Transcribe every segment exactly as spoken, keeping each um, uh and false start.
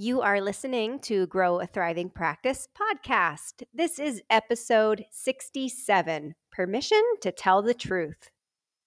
You are listening to Grow a Thriving Practice podcast. This is episode sixty-seven, Permission to Tell the Truth.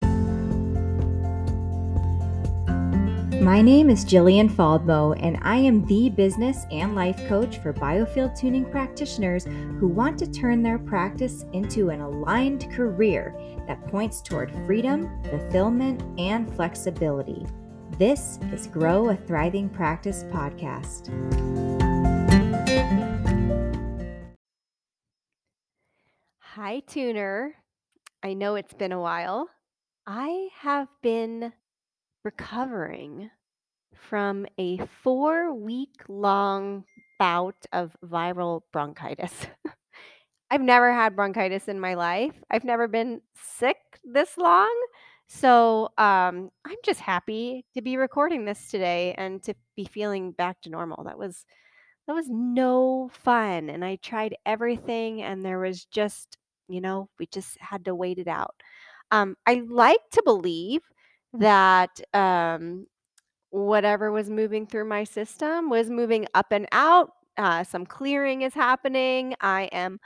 My name is Jillian Falbo, and I am the business and life coach for biofield tuning practitioners who want to turn their practice into an aligned career that points toward freedom, fulfillment, and flexibility. This is Grow a Thriving Practice podcast. Hi, tuner. I know it's been a while. I have been recovering from a four-week-long bout of viral bronchitis. I've never had bronchitis in my life. I've never been sick this long. So um, I'm just happy to be recording this today and to be feeling back to normal. That was that was no fun. And I tried everything, and there was just, you know, we just had to wait it out. Um, I like to believe that um, whatever was moving through my system was moving up and out. Uh, some clearing is happening. I am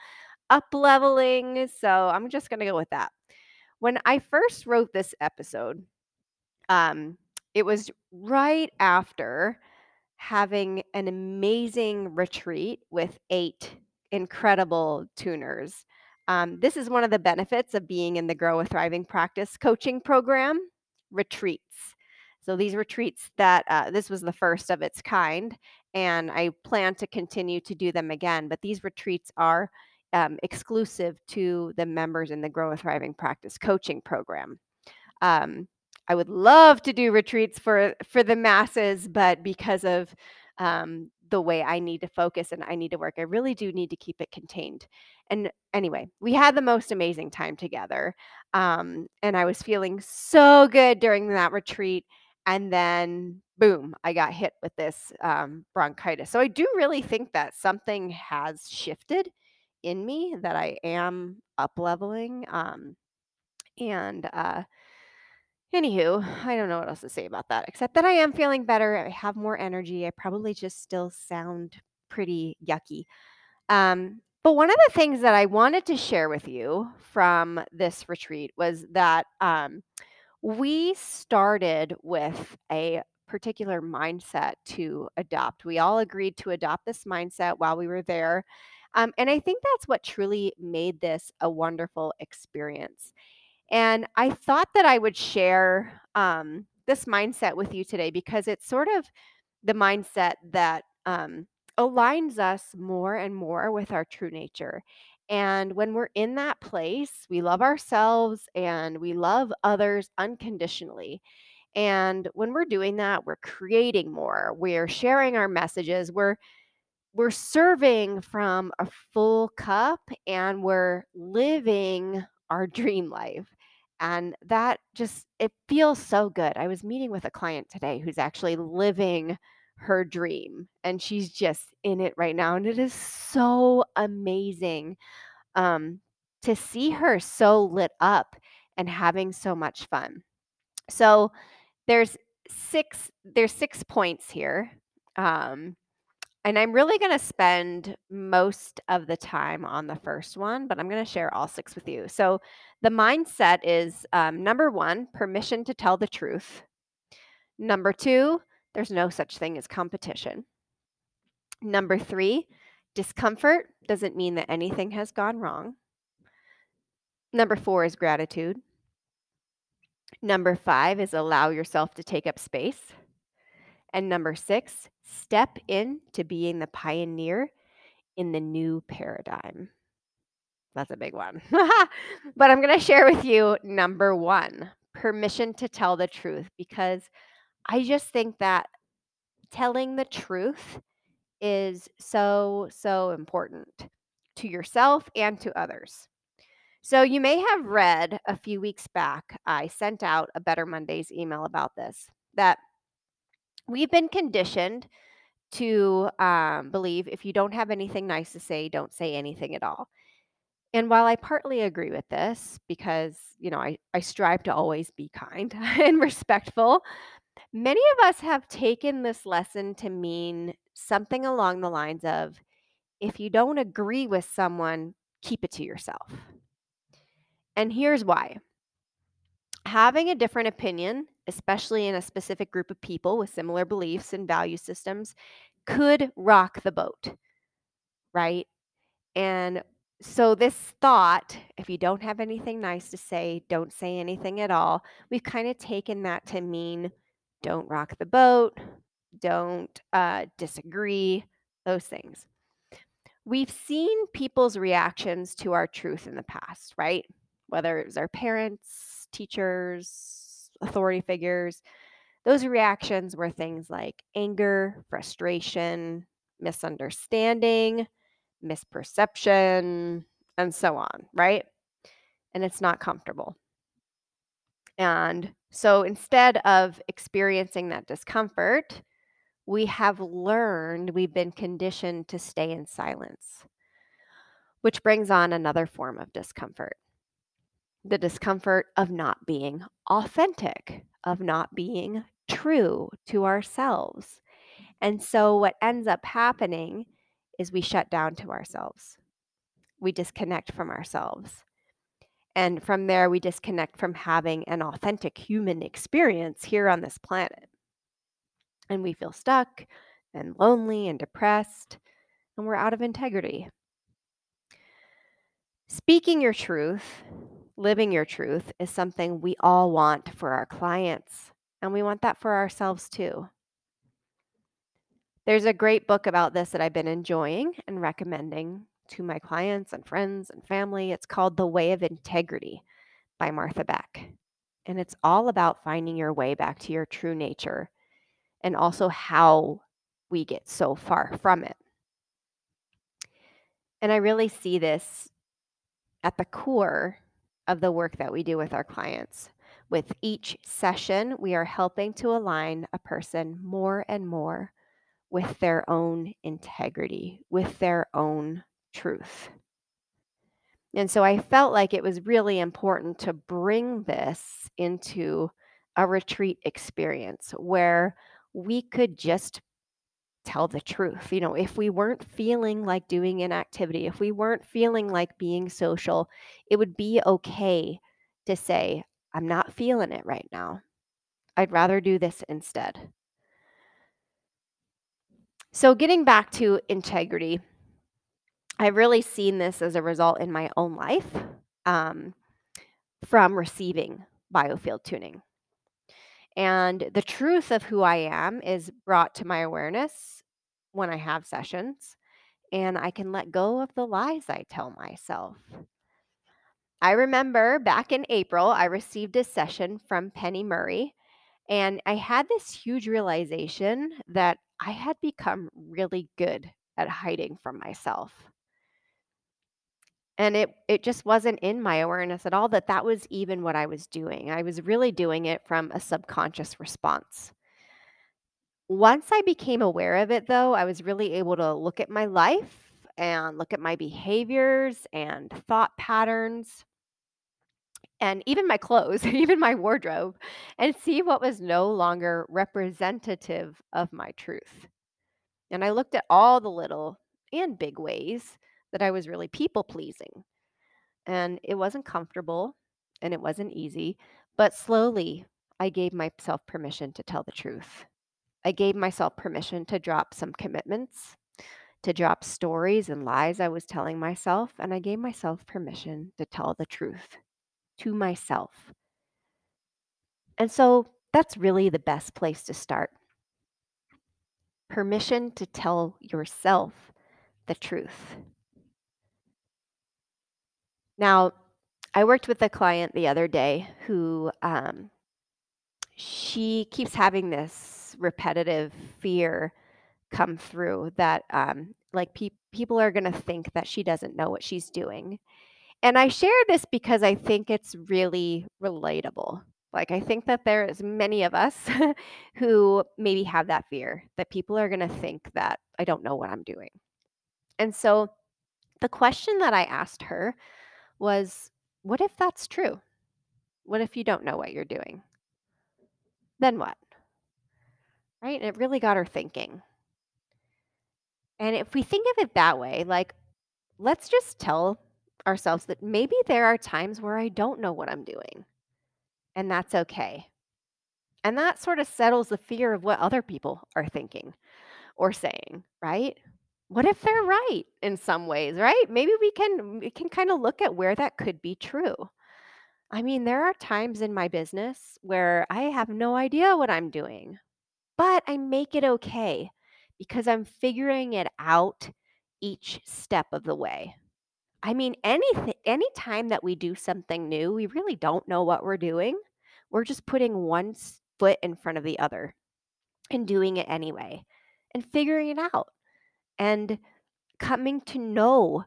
up-leveling. So I'm just going to go with that. When I first wrote this episode, um, it was right after having an amazing retreat with eight incredible tuners. Um, this is one of the benefits of being in the Grow a Thriving Practice coaching program, retreats. So these retreats that, uh, this was the first of its kind, and I plan to continue to do them again, but these retreats are Um, exclusive to the members in the Grow a Thriving Practice coaching program. Um, I would love to do retreats for, for the masses, but because of um, the way I need to focus and I need to work, I really do need to keep it contained. And anyway, we had the most amazing time together. Um, and I was feeling so good during that retreat. And then, boom, I got hit with this um, bronchitis. So I do really think that something has shifted in me, that I am up leveling. Um, and uh, anywho, I don't know what else to say about that, except that I am feeling better. I have more energy. I probably just still sound pretty yucky. Um, but one of the things that I wanted to share with you from this retreat was that um, we started with a particular mindset to adopt. We all agreed to adopt this mindset while we were there. Um, and I think that's what truly made this a wonderful experience. And I thought that I would share um, this mindset with you today because it's sort of the mindset that um, aligns us more and more with our true nature. And when we're in that place, we love ourselves and we love others unconditionally. And when we're doing that, we're creating more. We're sharing our messages. We're We're serving from a full cup and we're living our dream life. And that just, it feels so good. I was meeting with a client today who's actually living her dream and she's just in it right now. And it is so amazing um, to see her so lit up and having so much fun. So there's six, there's six points here. Um, And I'm really going to spend most of the time on the first one, but I'm going to share all six with you. So the mindset is um, number one, permission to tell the truth. Number two, there's no such thing as competition. Number three, discomfort doesn't mean that anything has gone wrong. Number four is gratitude. Number five is allow yourself to take up space. And number six, step into being the pioneer in the new paradigm. That's a big one. But I'm going to share with you number one, permission to tell the truth, because I just think that telling the truth is so, so important to yourself and to others. So you may have read a few weeks back, I sent out a Better Mondays email about this, that we've been conditioned to um, believe if you don't have anything nice to say, don't say anything at all. And while I partly agree with this, because, you know, I, I strive to always be kind and respectful, many of us have taken this lesson to mean something along the lines of, if you don't agree with someone, keep it to yourself. And here's why. Having a different opinion, especially in a specific group of people with similar beliefs and value systems, could rock the boat, right? And so this thought, if you don't have anything nice to say, don't say anything at all, we've kind of taken that to mean don't rock the boat, don't uh, disagree, those things. We've seen people's reactions to our truth in the past, right? Whether it was our parents, teachers, authority figures, those reactions were things like anger, frustration, misunderstanding, misperception, and so on, right? And it's not comfortable. And so instead of experiencing that discomfort, we have learned, we've been conditioned to stay in silence, which brings on another form of discomfort. The discomfort of not being authentic, of not being true to ourselves. And so what ends up happening is we shut down to ourselves. We disconnect from ourselves. And from there, we disconnect from having an authentic human experience here on this planet. And we feel stuck and lonely and depressed, and we're out of integrity. Speaking your truth, living your truth is something we all want for our clients, and we want that for ourselves too. There's a great book about this that I've been enjoying and recommending to my clients and friends and family. It's called The Way of Integrity by Martha Beck. And it's all about finding your way back to your true nature and also how we get so far from it. And I really see this at the core of the work that we do with our clients. With each session, we are helping to align a person more and more with their own integrity, with their own truth. And so I felt like it was really important to bring this into a retreat experience where we could just tell the truth. You know, if we weren't feeling like doing an activity, if we weren't feeling like being social, it would be okay to say, I'm not feeling it right now. I'd rather do this instead. So getting back to integrity, I've really seen this as a result in my own life um, from receiving biofield tuning. And the truth of who I am is brought to my awareness when I have sessions, and I can let go of the lies I tell myself. I remember back in April, I received a session from Penny Murray, and I had this huge realization that I had become really good at hiding from myself. And it it just wasn't in my awareness at all that that was even what I was doing. I was really doing it from a subconscious response. Once I became aware of it, though, I was really able to look at my life and look at my behaviors and thought patterns and even my clothes, even my wardrobe, and see what was no longer representative of my truth. And I looked at all the little and big ways that I was really people-pleasing. And it wasn't comfortable, and it wasn't easy, but slowly I gave myself permission to tell the truth. I gave myself permission to drop some commitments, to drop stories and lies I was telling myself, and I gave myself permission to tell the truth to myself. And so that's really the best place to start. Permission to tell yourself the truth. Now, I worked with a client the other day who um, she keeps having this repetitive fear come through that um, like pe- people are going to think that she doesn't know what she's doing. And I share this because I think it's really relatable. Like, I think that there is many of us who maybe have that fear that people are going to think that I don't know what I'm doing. And so the question that I asked her was, what if that's true? What if you don't know what you're doing? Then what? Right? And it really got her thinking. And if we think of it that way, like, let's just tell ourselves that maybe there are times where I don't know what I'm doing, and that's okay. And that sort of settles the fear of what other people are thinking or saying, right? What if they're right in some ways, right? Maybe we can we can kind of look at where that could be true. I mean, there are times in my business where I have no idea what I'm doing, but I make it okay because I'm figuring it out each step of the way. I mean, anything, any time that we do something new, we really don't know what we're doing. We're just putting one foot in front of the other and doing it anyway and figuring it out and coming to know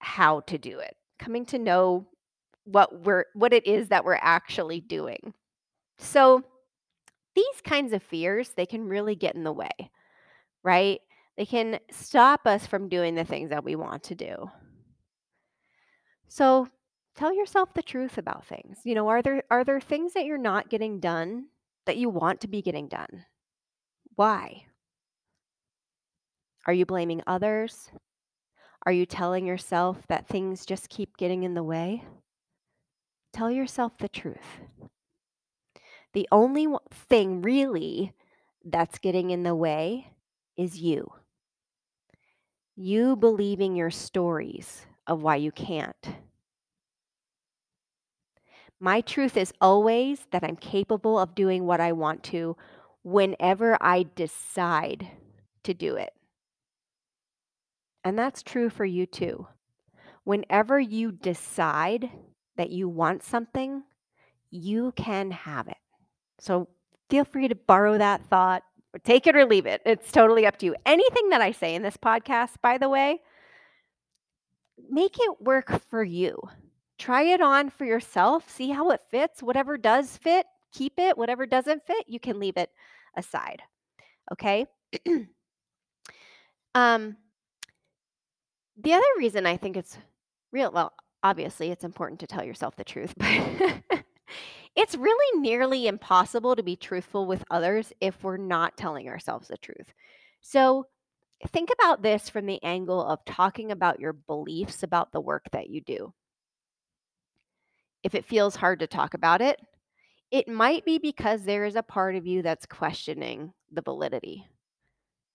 how to do it, coming to know what we're, what it is that we're actually doing. So these kinds of fears, they can really get in the way, right? They can stop us from doing the things that we want to do. So tell yourself the truth about things. You know, are there are there things that you're not getting done that you want to be getting done? Why? Are you blaming others? Are you telling yourself that things just keep getting in the way? Tell yourself the truth. The only thing really that's getting in the way is you. You believing your stories of why you can't. My truth is always that I'm capable of doing what I want to whenever I decide to do it. And that's true for you too. Whenever you decide that you want something, you can have it. So feel free to borrow that thought, or take it or leave it. It's totally up to you. Anything that I say in this podcast, by the way, make it work for you. Try it on for yourself. See how it fits. Whatever does fit, keep it. Whatever doesn't fit, you can leave it aside. Okay? um, the other reason I think it's real, well, obviously it's important to tell yourself the truth, but it's really nearly impossible to be truthful with others if we're not telling ourselves the truth. So think about this from the angle of talking about your beliefs about the work that you do. If it feels hard to talk about it, it might be because there is a part of you that's questioning the validity.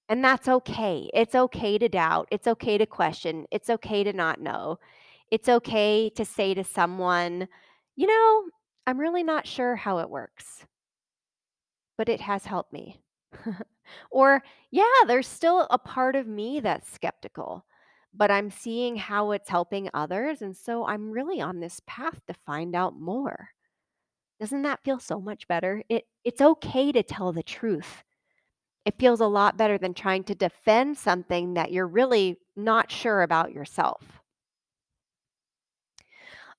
And that's okay. It's okay to doubt. It's okay to question. It's okay to not know. It's okay to say to someone, you know, I'm really not sure how it works, but it has helped me. Or, yeah, there's still a part of me that's skeptical, but I'm seeing how it's helping others. And so I'm really on this path to find out more. Doesn't that feel so much better? It, it's okay to tell the truth. It feels a lot better than trying to defend something that you're really not sure about yourself.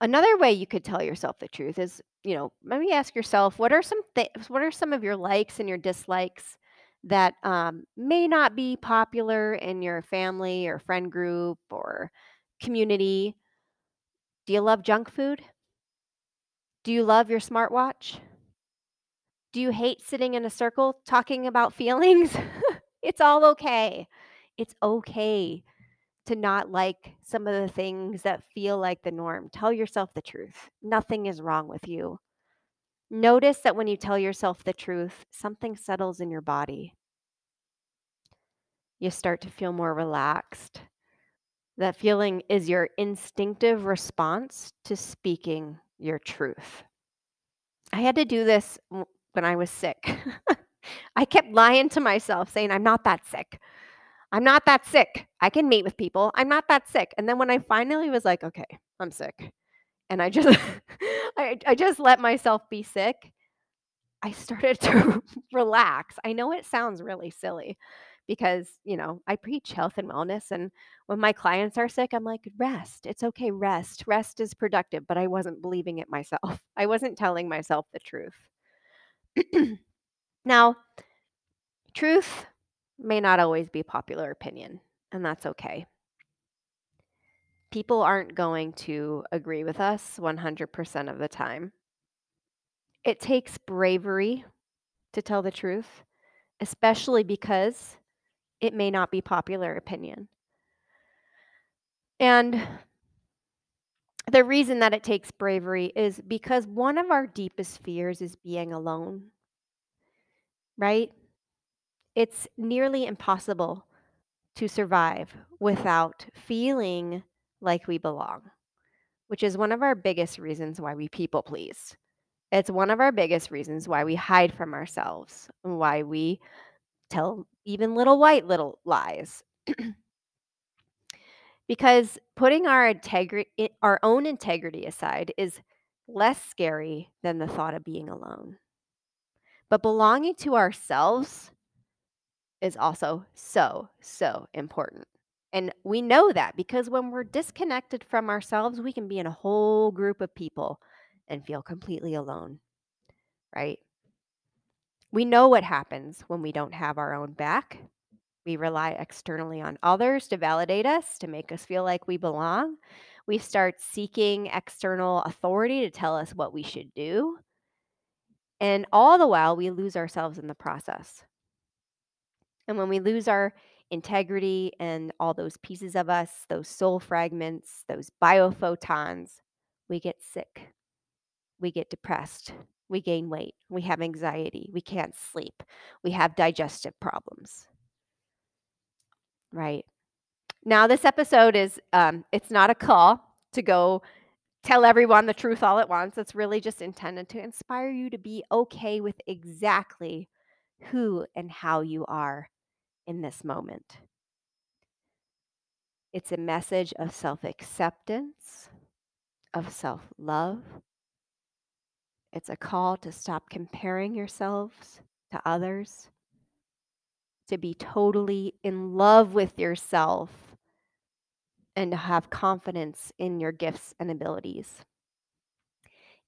Another way you could tell yourself the truth is, you know, maybe ask yourself, what are some th- what are some of your likes and your dislikes that um, may not be popular in your family or friend group or community? Do you love junk food? Do you love your smartwatch? Do you hate sitting in a circle talking about feelings? It's all okay. It's okay to not like some of the things that feel like the norm. Tell yourself the truth. Nothing is wrong with you. Notice that when you tell yourself the truth, something settles in your body. You start to feel more relaxed. That feeling is your instinctive response to speaking your truth. I had to do this when I was sick. I kept lying to myself, saying, I'm not that sick. I'm not that sick. I can meet with people. I'm not that sick. And then when I finally was like, okay, I'm sick, and I just I, I just let myself be sick, I started to relax. I know it sounds really silly because, you know, I preach health and wellness. And when my clients are sick, I'm like, rest. It's okay. Rest. Rest is productive. But I wasn't believing it myself. I wasn't telling myself the truth. Now, truth may not always be popular opinion, and that's okay. People aren't going to agree with us one hundred percent of the time. It takes bravery to tell the truth, especially because it may not be popular opinion. And the reason that it takes bravery is because one of our deepest fears is being alone, right? It's nearly impossible to survive without feeling like we belong, which is one of our biggest reasons why we people please. It's one of our biggest reasons why we hide from ourselves and why we tell even little white little lies. Because putting our integrity, our own integrity aside is less scary than the thought of being alone. But belonging to ourselves is also so, so important. And we know that because when we're disconnected from ourselves, we can be in a whole group of people and feel completely alone, right? We know what happens when we don't have our own back. We rely externally on others to validate us, to make us feel like we belong. We start seeking external authority to tell us what we should do. And all the while, we lose ourselves in the process. And when we lose our integrity and all those pieces of us, those soul fragments, those biophotons, we get sick. We get depressed. We gain weight. We have anxiety. We can't sleep. We have digestive problems. Right. Now, this episode is, um, it's not a call to go tell everyone the truth all at once. It's really just intended to inspire you to be okay with exactly who and how you are in this moment. It's a message of self-acceptance, of self-love. It's a call to stop comparing yourselves to others, to be totally in love with yourself, and to have confidence in your gifts and abilities.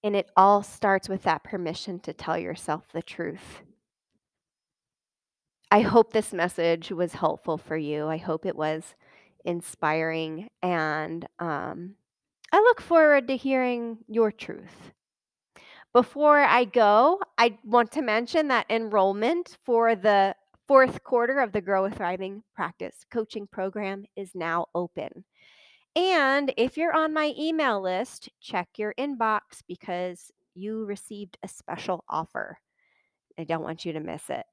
And it all starts with that permission to tell yourself the truth. I hope this message was helpful for you. I hope it was inspiring. And um, I look forward to hearing your truth. Before I go, I want to mention that enrollment for the fourth quarter of the Grow a Thriving Practice coaching program is now open. And if you're on my email list, check your inbox because you received a special offer. I don't want you to miss it.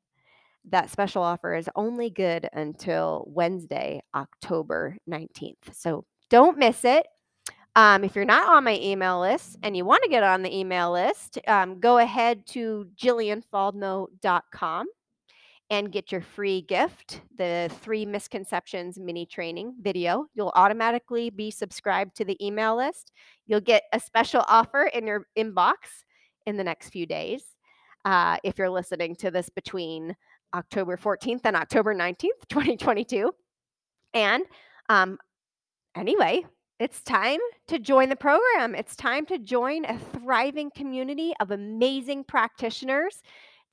That special offer is only good until Wednesday, October nineteenth. So don't miss it. Um, if you're not on my email list and you want to get on the email list, um, go ahead to Jillian Faldmo dot com and get your free gift, the Three Misconceptions mini training video. You'll automatically be subscribed to the email list. You'll get a special offer in your inbox in the next few days. Uh, if you're listening to this between October fourteenth and October nineteenth, twenty twenty-two. And um, anyway, it's time to join the program. It's time to join a thriving community of amazing practitioners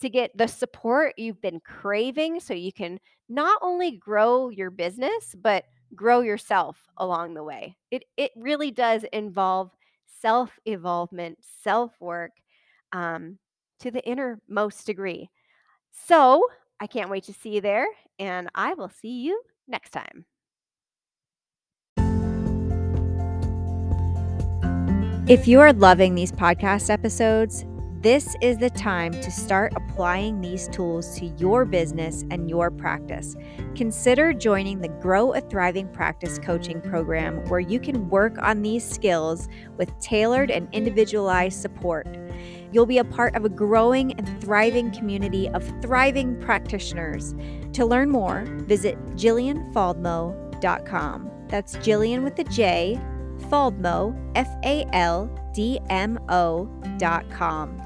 to get the support you've been craving so you can not only grow your business, but grow yourself along the way. It, it really does involve self-evolvement, self-work um, to the innermost degree. So I can't wait to see you there, and I will see you next time. If you are loving these podcast episodes, this is the time to start applying these tools to your business and your practice. Consider joining the Grow a Thriving Practice coaching program where you can work on these skills with tailored and individualized support. You'll be a part of a growing and thriving community of thriving practitioners. To learn more, visit Jillian Faldmo dot com. That's Jillian with a J, Faldmo, F A L D M O dot com.